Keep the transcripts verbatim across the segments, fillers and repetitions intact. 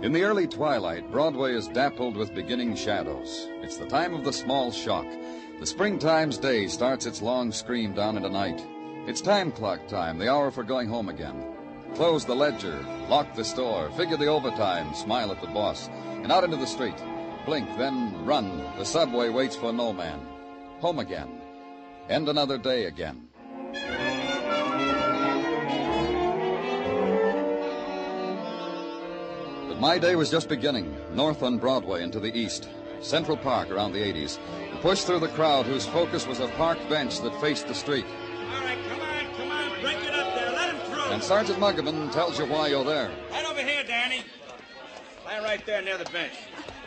In the early twilight, Broadway is dappled with beginning shadows. It's the time of the small shock. The springtime's day starts its long scream down into night. It's time clock time, the hour for going home again. Close the ledger, lock the store, figure the overtime, smile at the boss, and out into the street. Blink, then run. The subway waits for no man. Home again. End another day again. My day was just beginning, north on Broadway and to the east, Central Park around the eighties. Pushed through the crowd whose focus was a park bench that faced the street. All right, come on, come on, break it up there, let him through. And Sergeant Muggerman tells you why you're there. Right over here, Danny. Lie right there near the bench.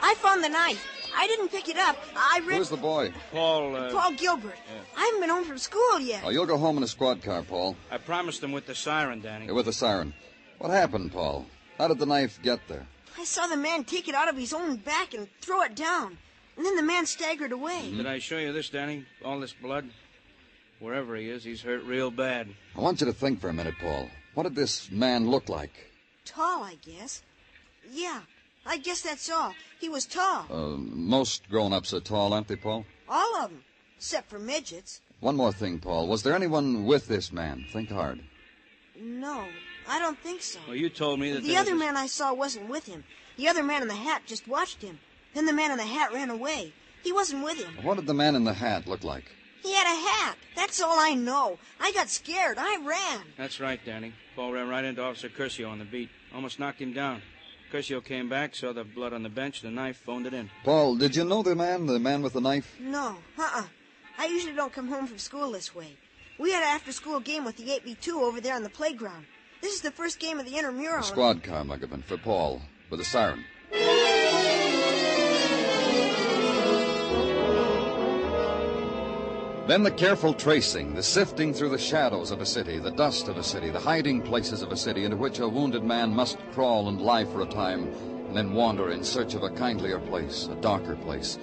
I found the knife. I didn't pick it up. I ripped... Who's the boy? Paul, uh... Paul Gilbert. Yeah. I haven't been home from school yet. Oh, you'll go home in a squad car, Paul. I promised him with the siren, Danny. Yeah, with the siren. What happened, Paul? How did the knife get there? I saw the man take it out of his own back and throw it down. And then the man staggered away. Mm-hmm. Did I show you this, Danny? All this blood? Wherever he is, he's hurt real bad. I want you to think for a minute, Paul. What did this man look like? Tall, I guess. Yeah, I guess that's all. He was tall. Uh, most grown-ups are tall, aren't they, Paul? All of them, except for midgets. One more thing, Paul. Was there anyone with this man? Think hard. No. I don't think so. Well, you told me that... The other man I saw wasn't with him. The other man in the hat just watched him. Then the man in the hat ran away. He wasn't with him. What did the man in the hat look like? He had a hat. That's all I know. I got scared. I ran. That's right, Danny. Paul ran right into Officer Curcio on the beat. Almost knocked him down. Curcio came back, saw the blood on the bench, the knife, phoned it in. Paul, did you know the man, the man with the knife? No. Uh-uh. I usually don't come home from school this way. We had an after-school game with the eight B two over there on the playground. This is the first game of the intramural. A squad car, Muggerman, for Paul, with a siren. Then the careful tracing, the sifting through the shadows of a city, the dust of a city, the hiding places of a city into which a wounded man must crawl and lie for a time, and then wander in search of a kindlier place, a darker place,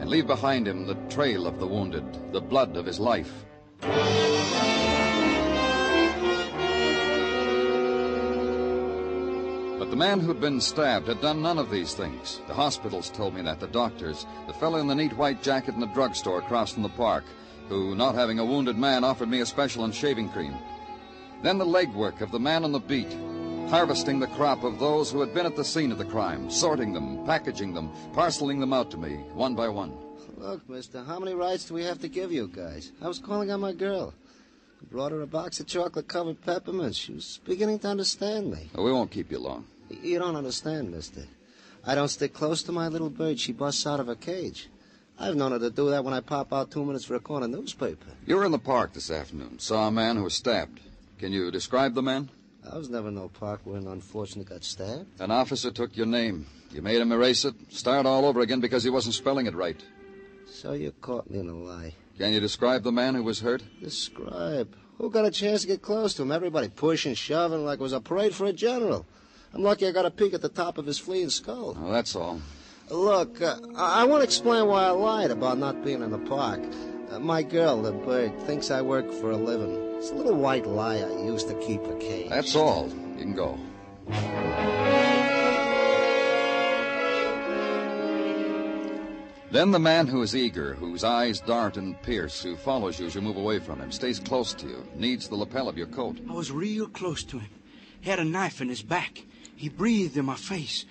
and leave behind him the trail of the wounded, the blood of his life. But the man who'd been stabbed had done none of these things. The hospitals told me that, the doctors, the fellow in the neat white jacket in the drugstore across from the park, who, not having a wounded man, offered me a special and shaving cream. Then the legwork of the man on the beat. harvesting the crop of those who had been at the scene of the crime, sorting them, packaging them, parceling them out to me, one by one. Look, mister, how many rides do we have to give you guys? I was calling on my girl. I brought her a box of chocolate-covered peppermints. She was beginning to understand me. Oh, we won't keep you long. You don't understand, mister. I don't stick close to my little bird. She busts out of her cage. I've known her to do that when I pop out two minutes for a corner newspaper. You were in the park this afternoon. Saw a man who was stabbed. Can you describe the man? I was never in no park where an unfortunate got stabbed. An officer took your name. You made him erase it, start all over again because he wasn't spelling it right. So you caught me in a lie. Can you describe the man who was hurt? Describe? Who got a chance to get close to him? Everybody pushing, shoving like it was a parade for a general. I'm lucky I got a peek at the top of his fleeing skull. Oh, that's all. Look, uh, I want to explain why I lied about not being in the park. Uh, my girl, the bird, thinks I work for a living. It's a little white lie I used to keep a cage. That's all. You can go. Then the man who is eager, whose eyes dart and pierce, who follows you as you move away from him, stays close to you, needs the lapel of your coat. I was real close to him. He had a knife in his back. He breathed in my face.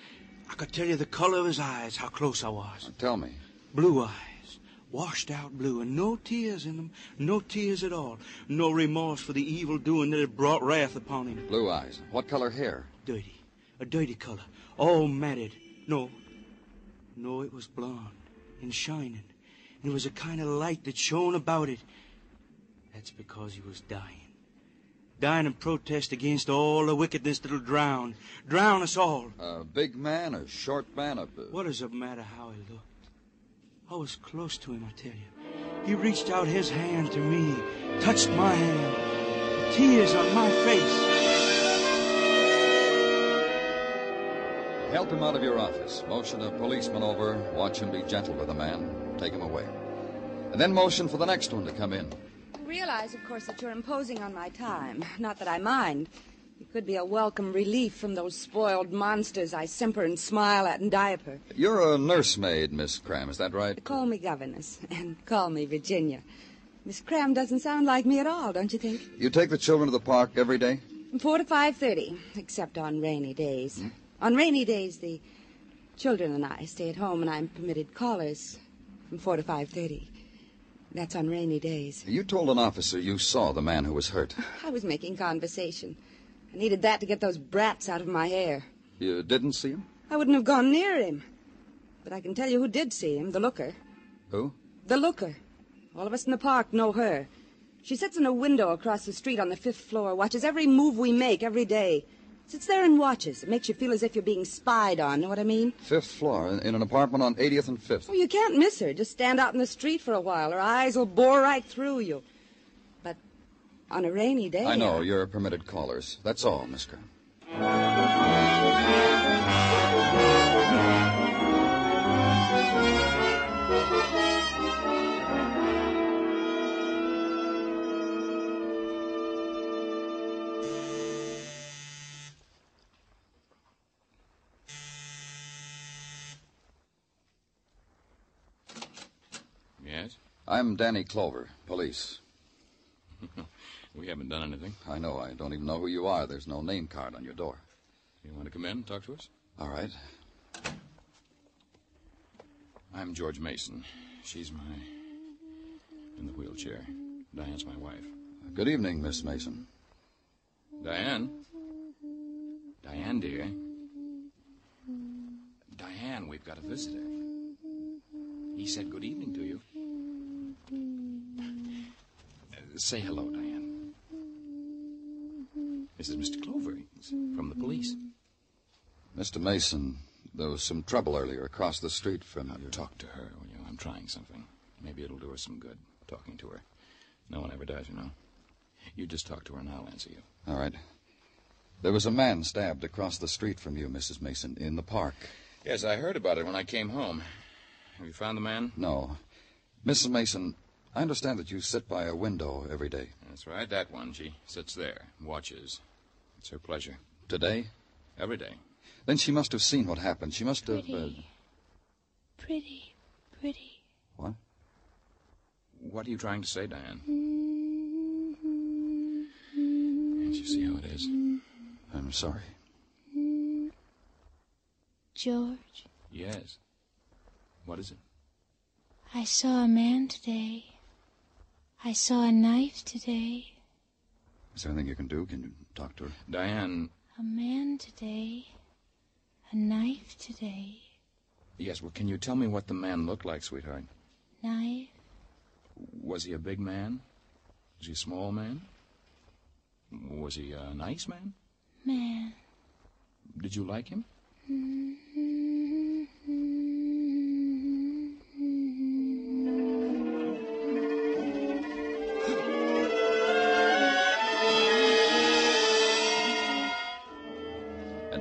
I could tell you the color of his eyes, how close I was. Now tell me. Blue eyes, washed out blue, and no tears in them, no tears at all. No remorse for the evil doing that had brought wrath upon him. Blue eyes. What color hair? Dirty. A dirty color. All matted. No. No, it was blonde and shining. And there was a kind of light that shone about it. That's because he was dying. Dying in protest against all the wickedness that'll drown. Drown us all. A big man, a short man, a... What does it matter how he looked? I was close to him, I tell you. He reached out his hand to me, touched my hand, tears on my face. Help him out of your office. Motion a policeman over, watch him be gentle with the man, take him away. And then motion for the next one to come in. I realize, of course, that you're imposing on my time. Not that I mind. It could be a welcome relief from those spoiled monsters I simper and smile at and diaper. You're a nursemaid, Miss Cram, is that right? Call me governess, and call me Virginia. Miss Cram doesn't sound like me at all, don't you think? You take the children to the park every day? Four to five thirty, except on rainy days. Hmm? On rainy days, the children and I stay at home, and I'm permitted callers from four to five thirty. That's on rainy days. You told an officer you saw the man who was hurt. I was making conversation. I needed that to get those brats out of my hair. You didn't see him? I wouldn't have gone near him. But I can tell you who did see him, the looker. Who? The looker. All of us in the park know her. She sits in a window across the street on the fifth floor, watches every move we make every day. Sits there and watches. It makes you feel as if you're being spied on, know what I mean? Fifth floor, in an apartment on eightieth and fifth. Oh, you can't miss her. Just stand out in the street for a while. Her eyes will bore right through you. But on a rainy day... I know, I... you're permitted callers. That's all, Miss Graham. I'm Danny Clover, police. We haven't done anything. I know. I don't even know who you are. There's no name card on your door. You want to come in and talk to us? All right. I'm George Mason. She's my... in the wheelchair. Diane's my wife. Good evening, Miss Mason. Diane? Diane, dear. Diane, we've got a visitor. He said good evening to you. Say hello, Diane. This is Mister Clover. He's from the police. Mister Mason, there was some trouble earlier across the street from you. Your... Talk to her, will you? I'm trying something. Maybe it'll do her some good, talking to her. No one ever does, you know. You just talk to her and I'll answer you. All right. There was a man stabbed across the street from you, Missus Mason, in the park. Yes, I heard about it when I came home. Have you found the man? No. Missus Mason... I understand that you sit by a window every day. That's right, that one. She sits there, watches. It's her pleasure. Today? Every day. Then she must have seen what happened. She must pretty. have... Uh... Pretty, pretty. What? What are you trying to say, Diane? Can't you see how it is? I'm sorry. George? Yes. What is it? I saw a man today. I saw a knife today. Is there anything you can do? Can you talk to her? Diane. A man today. A knife today. Yes, well, can you tell me what the man looked like, sweetheart? Knife. Was he a big man? Was he a small man? Was he a nice man? Man. Did you like him? And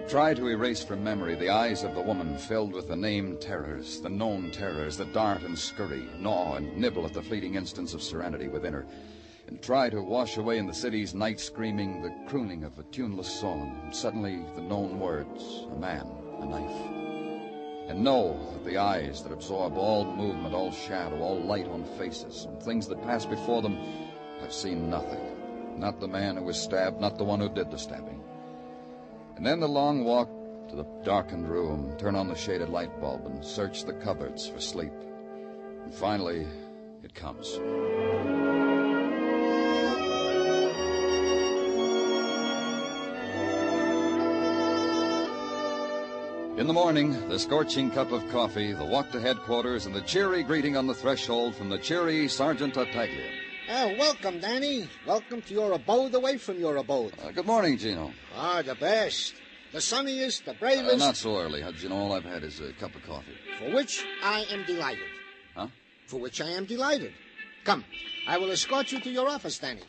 try to erase from memory the eyes of the woman filled with the named terrors, the known terrors that dart and scurry, gnaw and nibble at the fleeting instants of serenity within her. And try to wash away in the city's night screaming the crooning of a tuneless song, and suddenly the known words, a man, a knife. And know that the eyes that absorb all movement, all shadow, all light on faces, and things that pass before them have seen nothing. Not the man who was stabbed, not the one who did the stabbing. And then the long walk to the darkened room, turn on the shaded light bulb, and search the cupboards for sleep. And finally, it comes. In the morning, the scorching cup of coffee, the walk to headquarters, and the cheery greeting on the threshold from the cheery Sergeant Tartaglia. Uh, welcome, Danny. Welcome to your abode away from your abode. Uh, good morning, Gino. Ah, the best. The sunniest, the bravest. Uh, not so early, huh, Gino. All I've had is a cup of coffee. For which I am delighted. Huh? For which I am delighted. Come, I will escort you to your office, Danny.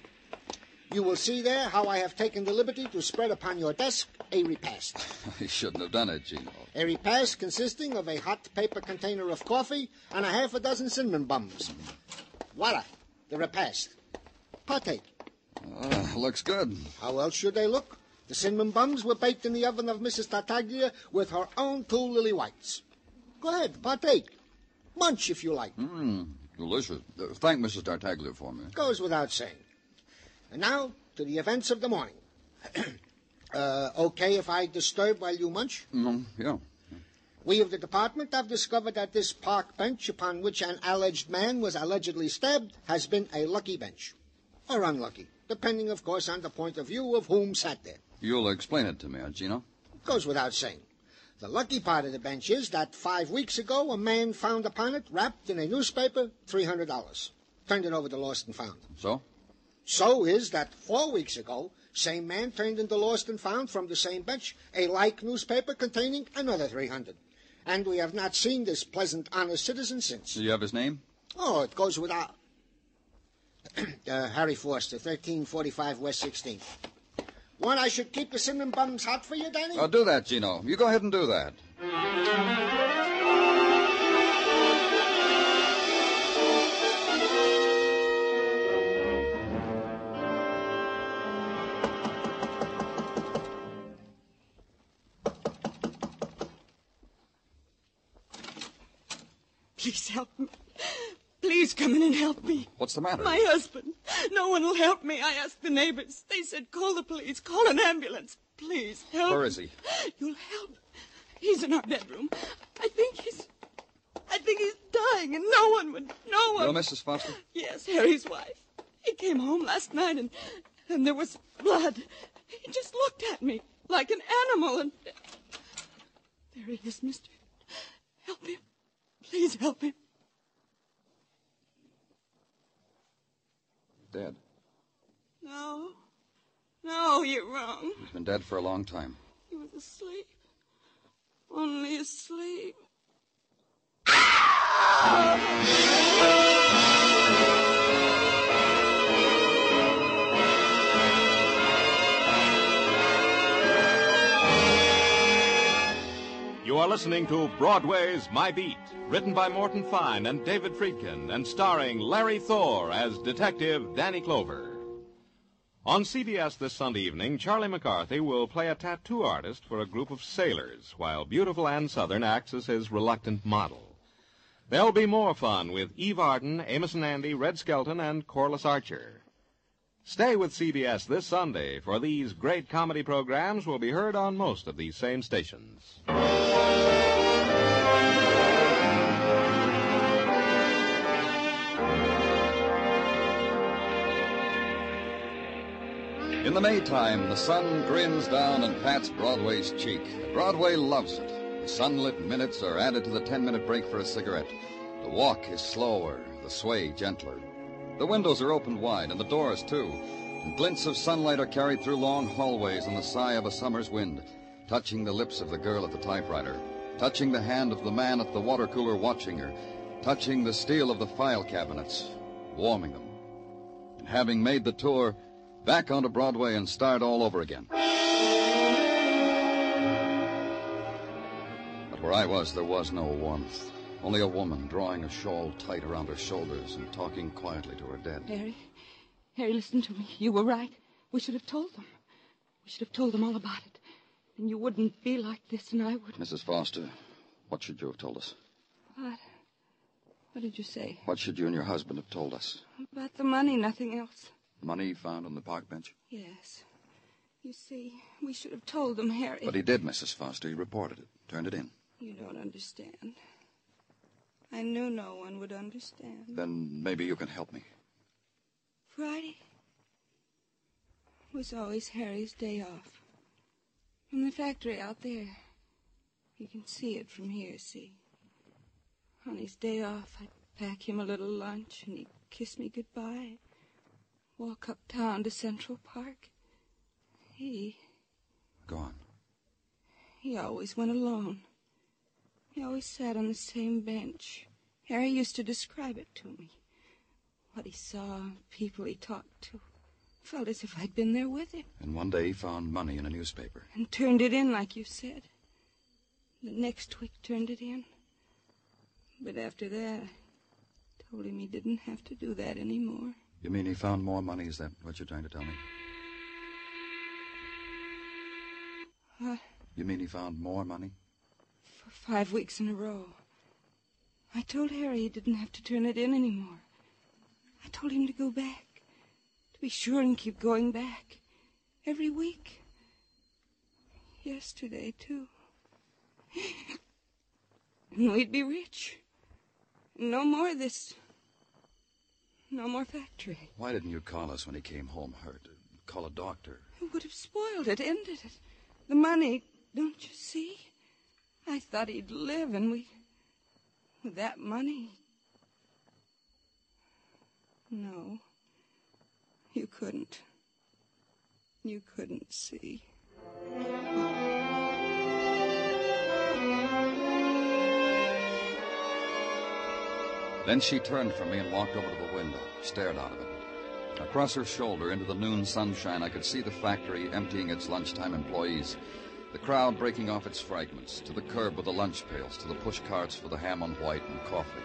You will see there how I have taken the liberty to spread upon your desk a repast. You shouldn't have done it, Gino. A repast consisting of a hot paper container of coffee and a half a dozen cinnamon buns. Voila, the repast. Partake. Uh, looks good. How else should they look? The cinnamon buns were baked in the oven of Missus Tartaglia with her own two lily whites. Go ahead, partake. Munch, if you like. Mmm, delicious. Uh, thank Missus Tartaglia for me. Goes without saying. And now, to the events of the morning. uh, okay if I disturb while you munch? Mm, yeah. We of the department have discovered that this park bench upon which an alleged man was allegedly stabbed has been a lucky bench. Or unlucky, depending, of course, on the point of view of whom sat there. You'll explain it to me, Gino. Goes without saying. The lucky part of the bench is that five weeks ago, a man found upon it, wrapped in a newspaper, three hundred dollars. Turned it over to Lost and Found. So? So is that four weeks ago, same man turned into Lost and Found from the same bench a like newspaper containing another three hundred. And we have not seen this pleasant, honest citizen since. Do you have his name? Oh, it goes without. uh, Harry Forster, thirteen forty-five West sixteenth. Want I should keep the cinnamon buns hot for you, Danny? Oh, do that, Gino. You go ahead and do that. Please help me. Please come in and help me. What's the matter? My husband. No one will help me. I asked the neighbors. They said, call the police. Call an ambulance. Please help. Where is he? You'll help. He's in our bedroom. I think he's... I think he's dying, and no one would... No one... No, Missus Foster? Yes, Harry's wife. He came home last night, and... And there was blood. He just looked at me like an animal, and... There he is, mister. Help him. Please help him. Dead. No. No, you're wrong. He's been dead for a long time. He was asleep. Only asleep. You are listening to Broadway's My Beat, written by Morton Fine and David Friedkin, and starring Larry Thor as Detective Danny Clover. On C B S this Sunday evening, Charlie McCarthy will play a tattoo artist for a group of sailors, while beautiful Ann Southern acts as his reluctant model. There'll be more fun with Eve Arden, Amos and Andy, Red Skelton, and Corliss Archer. Stay with C B S this Sunday, for these great comedy programs will be heard on most of these same stations. In the Maytime, the sun grins down and pats Broadway's cheek. Broadway loves it. The sunlit minutes are added to the ten-minute break for a cigarette. The walk is slower, the sway gentler. The windows are opened wide, and the doors, too. And glints of sunlight are carried through long hallways and the sigh of a summer's wind, touching the lips of the girl at the typewriter, touching the hand of the man at the water cooler watching her, touching the steel of the file cabinets, warming them. And having made the tour, back onto Broadway and start all over again. But where I was, there was no warmth. Only a woman drawing a shawl tight around her shoulders and talking quietly to her dead. Harry, Harry, listen to me. You were right. We should have told them. We should have told them all about it. And you wouldn't be like this, and I wouldn't. Missus Foster, what should you have told us? What? What did you say? What should you and your husband have told us? About the money, nothing else. Money found on the park bench? Yes. You see, we should have told them, Harry. But he did, Missus Foster. He reported it, turned it in. You don't understand. I knew no one would understand. Then maybe you can help me. Friday was always Harry's day off. From the factory out there. You can see it from here, see? On his day off, I'd pack him a little lunch, and he'd kiss me goodbye. Walk uptown to Central Park. He... Go on. He always went alone. He always sat on the same bench. Harry used to describe it to me. What he saw, people he talked to. Felt as if I'd been there with him. And one day he found money in a newspaper. And turned it in, like you said. The next week turned it in. But after that, I told him he didn't have to do that anymore. You mean he found more money? Is that what you're trying to tell me? What? You mean he found more money? For five weeks in a row. I told Harry he didn't have to turn it in anymore. I told him to go back. To be sure and keep going back. Every week. Yesterday, too. And we'd be rich. No more of this... No more factory. Why didn't you call us when he came home hurt? Call a doctor? It would have spoiled it, ended it. The money, don't you see? I thought he'd live, and we... With that money... No. You couldn't. You couldn't see. Then she turned from me and walked over to the window, stared out of it. Across her shoulder, into the noon sunshine, I could see the factory emptying its lunchtime employees, the crowd breaking off its fragments, to the curb with the lunch pails, to the push carts for the ham on white and coffee.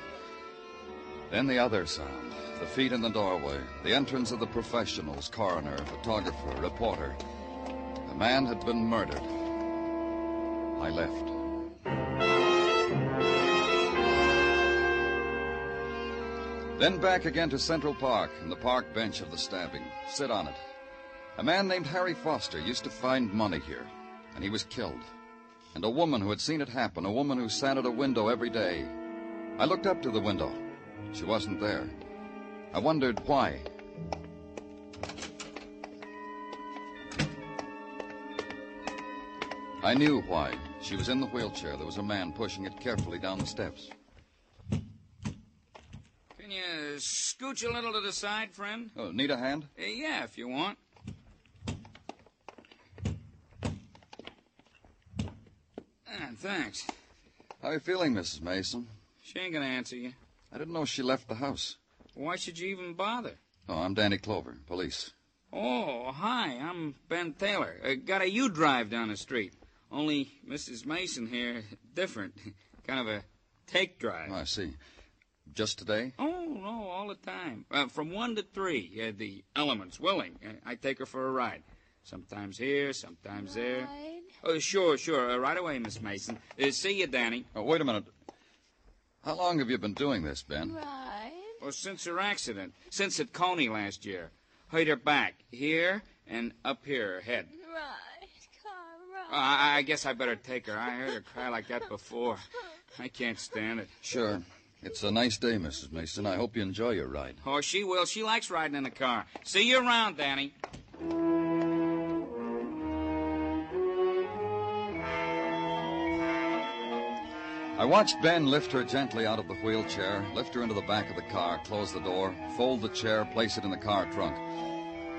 Then the other sound, the feet in the doorway, the entrance of the professionals, coroner, photographer, reporter. The man had been murdered. I left. Then back again to Central Park and the park bench of the stabbing. Sit on it. A man named Harry Foster used to find money here, and he was killed. And a woman who had seen it happen, a woman who sat at a window every day. I looked up to the window. She wasn't there. I wondered why. I knew why. She was in the wheelchair. There was a man pushing it carefully down the steps. Can you scooch a little to the side, friend? Oh, need a hand? Uh, yeah, if you want. Ah, thanks. How are you feeling, Missus Mason? She ain't gonna answer you. I didn't know she left the house. Why should you even bother? Oh, I'm Danny Clover, police. Oh, hi, I'm Ben Taylor. Uh, got a U-drive down the street. Only Missus Mason here, different. Kind of a take drive. Oh, I see. Just today? Oh, no, all the time. Uh, from one to three, uh, the elements willing. Uh, I take her for a ride. Sometimes here, sometimes there. Ride? Oh, sure, sure. Uh, right away, Miss Mason. Uh, see you, Danny. Oh, wait a minute. How long have you been doing this, Ben? Ride? Well, since her accident. Since at Coney last year. Hurt her back. Here and up here, her head. Ride, car, ride. I guess I better take her. I heard her cry like that before. I can't stand it. Sure. It's a nice day, Missus Mason. I hope you enjoy your ride. Oh, she will. She likes riding in the car. See you around, Danny. I watched Ben lift her gently out of the wheelchair, lift her into the back of the car, close the door, fold the chair, place it in the car trunk.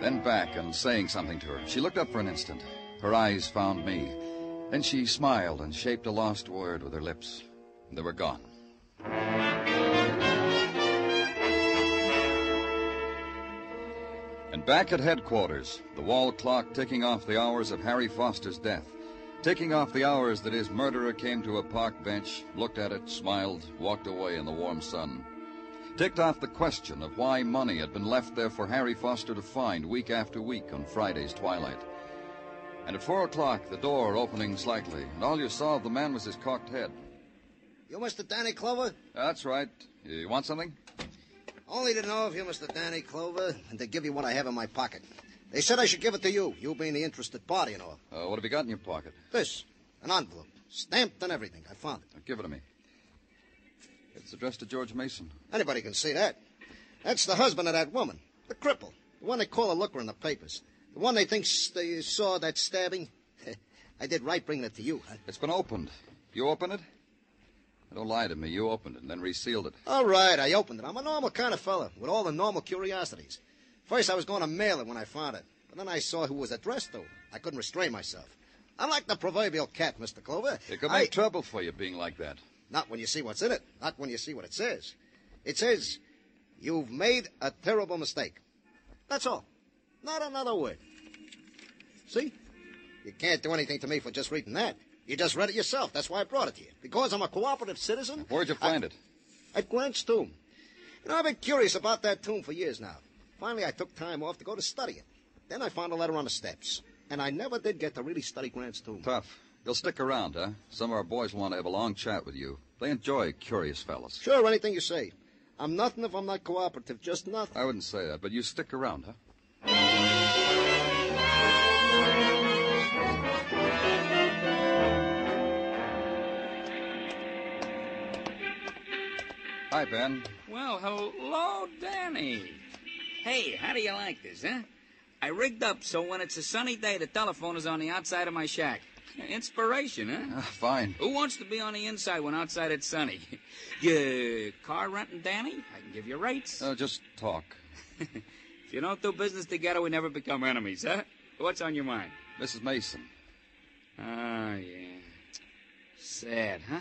Then back and saying something to her. She looked up for an instant. Her eyes found me. Then she smiled and shaped a lost word with her lips. They were gone. And back at headquarters, the wall clock ticking off the hours of Harry Foster's death. Taking off the hours that his murderer came to a park bench, looked at it, smiled, walked away in the warm sun. Ticked off the question of why money had been left there for Harry Foster to find week after week on Friday's twilight. And at four o'clock, the door opening slightly, and all you saw of the man was his cocked head. You Mister Danny Clover? That's right. You want something? Only to know if you Mister Danny Clover, and to give you what I have in my pocket. They said I should give it to you, you being the interested party and all. Uh, what have you got in your pocket? This, an envelope, stamped and everything. I found it. Now give it to me. It's addressed to George Mason. Anybody can see that. That's the husband of that woman, the cripple, the one they call a looker in the papers, the one they think they saw that stabbing. I did right bringing it to you, huh? It's been opened. You opened it? Don't lie to me. You opened it and then resealed it. All right, I opened it. I'm a normal kind of fella with all the normal curiosities. First, I was going to mail it when I found it, but then I saw who it was addressed to. I couldn't restrain myself. I'm like the proverbial cat, Mister Clover. It could make I... trouble for you being like that. Not when you see what's in it. Not when you see what it says. It says, you've made a terrible mistake. That's all. Not another word. See? You can't do anything to me for just reading that. You just read it yourself. That's why I brought it to you. Because I'm a cooperative citizen. Where'd you find I... it? At Grant's tomb. You know, I've been curious about that tomb for years now. Finally, I took time off to go to study it. Then I found a letter on the steps. And I never did get to really study Grant's tomb. Tough. You'll stick around, huh? Some of our boys want to have a long chat with you. They enjoy curious fellas. Sure, anything you say. I'm nothing if I'm not cooperative, just nothing. I wouldn't say that, but you stick around, huh? Hi, Ben. Well, hello, Danny. Hey, how do you like this, huh? I rigged up so when it's a sunny day, the telephone is on the outside of my shack. Inspiration, huh? Uh, fine. Who wants to be on the inside when outside it's sunny? You car renting, Danny? I can give you rates. Uh, just talk. If you don't do business together, we never become enemies, huh? What's on your mind? Missus Mason. Oh, yeah. Sad, huh?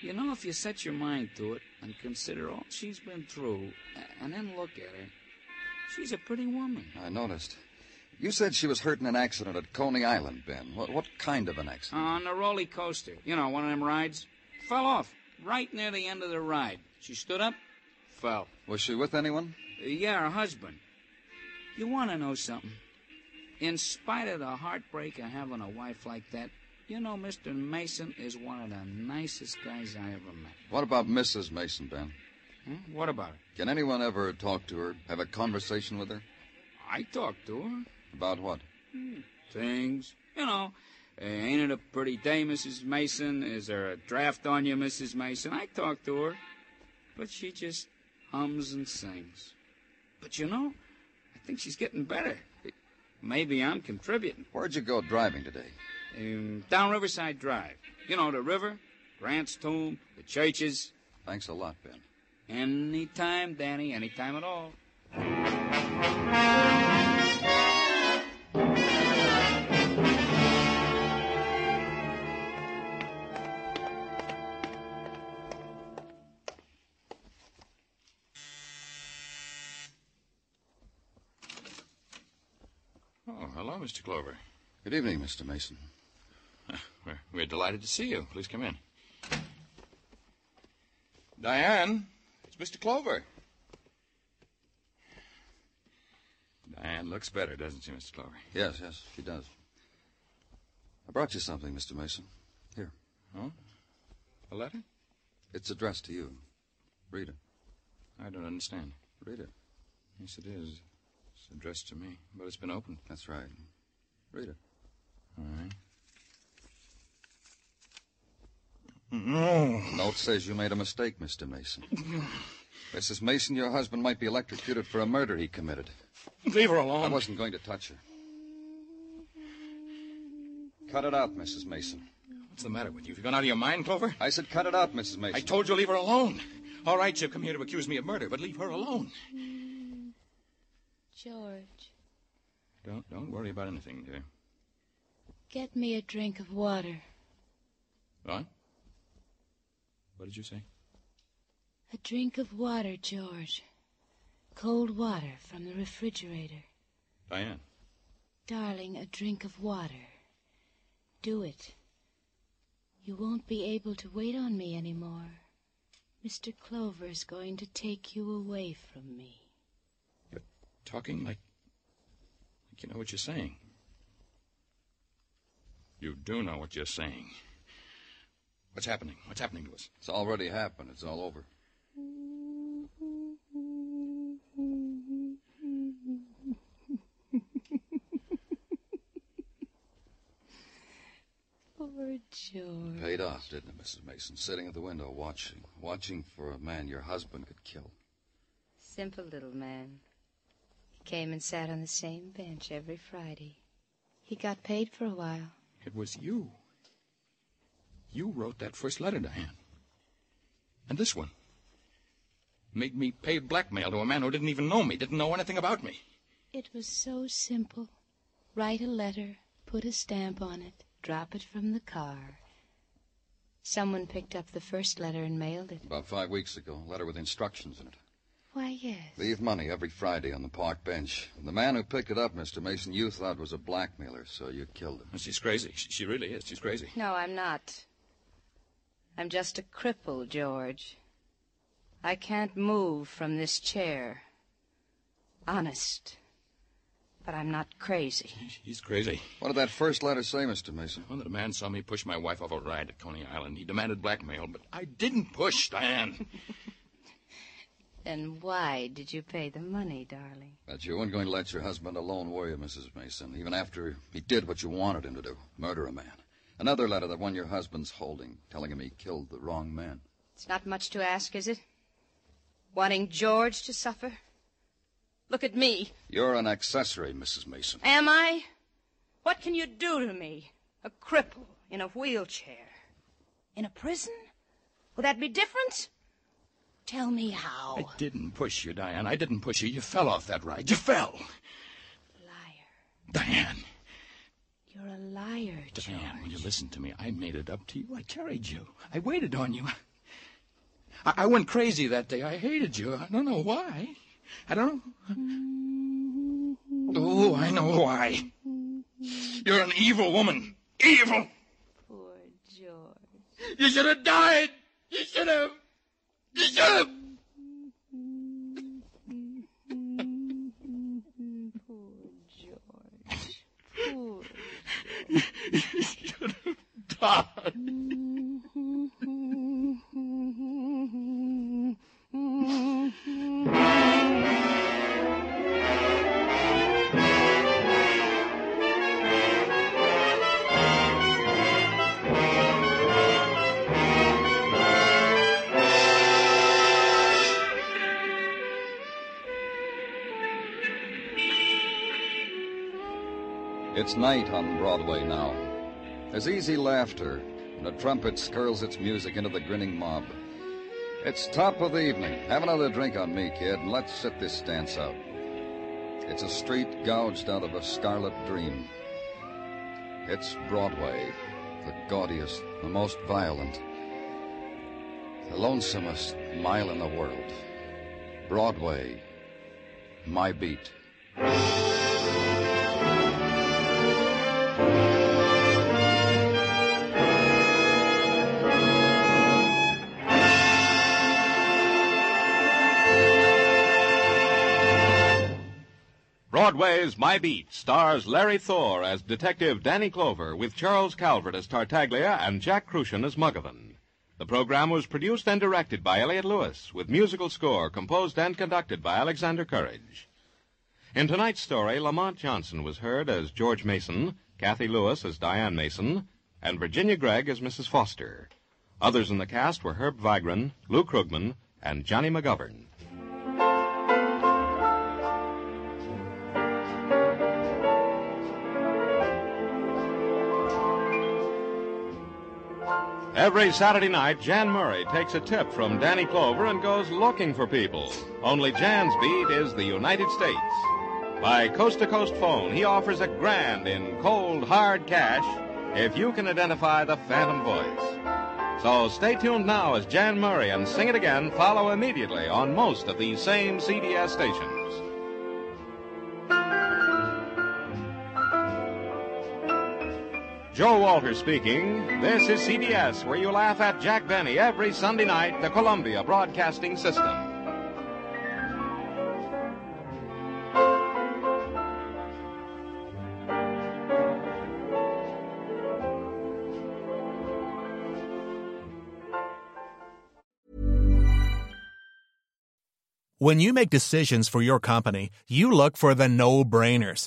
You know, if you set your mind to it and consider all she's been through, and then look at her, she's a pretty woman. I noticed. You said she was hurt in an accident at Coney Island, Ben. What, what kind of an accident? On the roller coaster. You know, one of them rides. Fell off right near the end of the ride. She stood up, fell. Was she with anyone? Uh, yeah, her husband. You want to know something? In spite of the heartbreak of having a wife like that, you know, Mister Mason is one of the nicest guys I ever met. What about Missus Mason, Ben? Hmm? What about her? Can anyone ever talk to her, have a conversation with her? I talk to her. About what? Hmm, things. You know, uh, ain't it a pretty day, Missus Mason? Is there a draft on you, Missus Mason? I talk to her, but she just hums and sings. But, you know, I think she's getting better. Maybe I'm contributing. Where'd you go driving today? Um, down Riverside Drive. You know, the river, Grant's tomb, the churches. Thanks a lot, Ben. Anytime, Danny, anytime at all. Oh, hello, Mister Clover. Good evening, Mister Mason. We're, we're delighted to see you. Please come in. Diane, it's Mister Clover. Diane looks better, doesn't she, Mister Clover? Yes, yes, she does. I brought you something, Mister Mason. Here. Oh? A letter? It's addressed to you. Read it. I don't understand. Read it. Yes, it is. It's addressed to me, but it's been opened. That's right. Read it. All right. No. The note says you made a mistake, Mister Mason. Missus Mason, your husband might be electrocuted for a murder he committed. Leave her alone. I wasn't going to touch her. Cut it out, Missus Mason. What's the matter with you? Have you gone out of your mind, Clover? I said cut it out, Missus Mason. I told you leave her alone. All right, you've come here to accuse me of murder, but leave her alone. George. Don't, don't worry about anything, dear. Get me a drink of water. What? What did you say? A drink of water, George. Cold water from the refrigerator. Diane. Darling, a drink of water. Do it. You won't be able to wait on me anymore. Mister Clover's going to take you away from me. You're talking like... like you know what you're saying. You do know what you're saying. What's happening? What's happening to us? It's already happened. It's all over. Poor George. Paid off, didn't it, Missus Mason? Sitting at the window watching. Watching for a man your husband could kill. Simple little man. He came and sat on the same bench every Friday. He got paid for a while. It was you. You wrote that first letter, Diane. And this one. Made me pay blackmail to a man who didn't even know me, didn't know anything about me. It was so simple. Write a letter, put a stamp on it, drop it from the car. Someone picked up the first letter and mailed it. About five weeks ago, a letter with instructions in it. Why, yes. Leave money every Friday on the park bench. And the man who picked it up, Mister Mason, you thought was a blackmailer, so you killed him. She's crazy. She really is. She's crazy. No, I'm not. I'm just a cripple, George. I can't move from this chair. Honest. But I'm not crazy. She's crazy. What did that first letter say, Mister Mason? Well, that a man saw me push my wife off a ride at Coney Island. He demanded blackmail, but I didn't push, Diane. Then why did you pay the money, darling? But you weren't going to let your husband alone, were you, Missus Mason, even after he did what you wanted him to do, murder a man. Another letter that one your husband's holding, telling him he killed the wrong man. It's not much to ask, is it? Wanting George to suffer? Look at me. You're an accessory, Missus Mason. Am I? What can you do to me? A cripple in a wheelchair. In a prison? Will that be different? Tell me how. I didn't push you, Diane. I didn't push you. You fell off that ride. You fell. Liar. Diane. You're a liar, George. Diane, will you listen to me? I made it up to you. I carried you. I waited on you. I, I went crazy that day. I hated you. I don't know why. I don't know. Oh, I know why. You're an evil woman. Evil. Poor George. You should have died. You should have. You should have. Poor George. Poor George. You should have died. It's night on Broadway now. There's easy laughter, and a trumpet skirls its music into the grinning mob. It's top of the evening. Have another drink on me, kid, and let's sit this dance out. It's a street gouged out of a scarlet dream. It's Broadway, the gaudiest, the most violent, the lonesomest mile in the world. Broadway, my beat. Broadway's My Beat stars Larry Thor as Detective Danny Clover with Charles Calvert as Tartaglia and Jack Crucian as Muggovan. The program was produced and directed by Elliott Lewis with musical score composed and conducted by Alexander Courage. In tonight's story, Lamont Johnson was heard as George Mason, Kathy Lewis as Diane Mason, and Virginia Gregg as Missus Foster. Others in the cast were Herb Vigran, Lou Krugman, and Johnny McGovern. Every Saturday night, Jan Murray takes a tip from Danny Clover and goes looking for people. Only Jan's beat is the United States. By coast-to-coast phone, he offers a grand in cold, hard cash if you can identify the phantom voice. So stay tuned now as Jan Murray and Sing It Again follow immediately on most of these same C B S stations. Joe Walter speaking. This is C B S, where you laugh at Jack Benny every Sunday night, the Columbia Broadcasting System. When you make decisions for your company, you look for the no-brainers.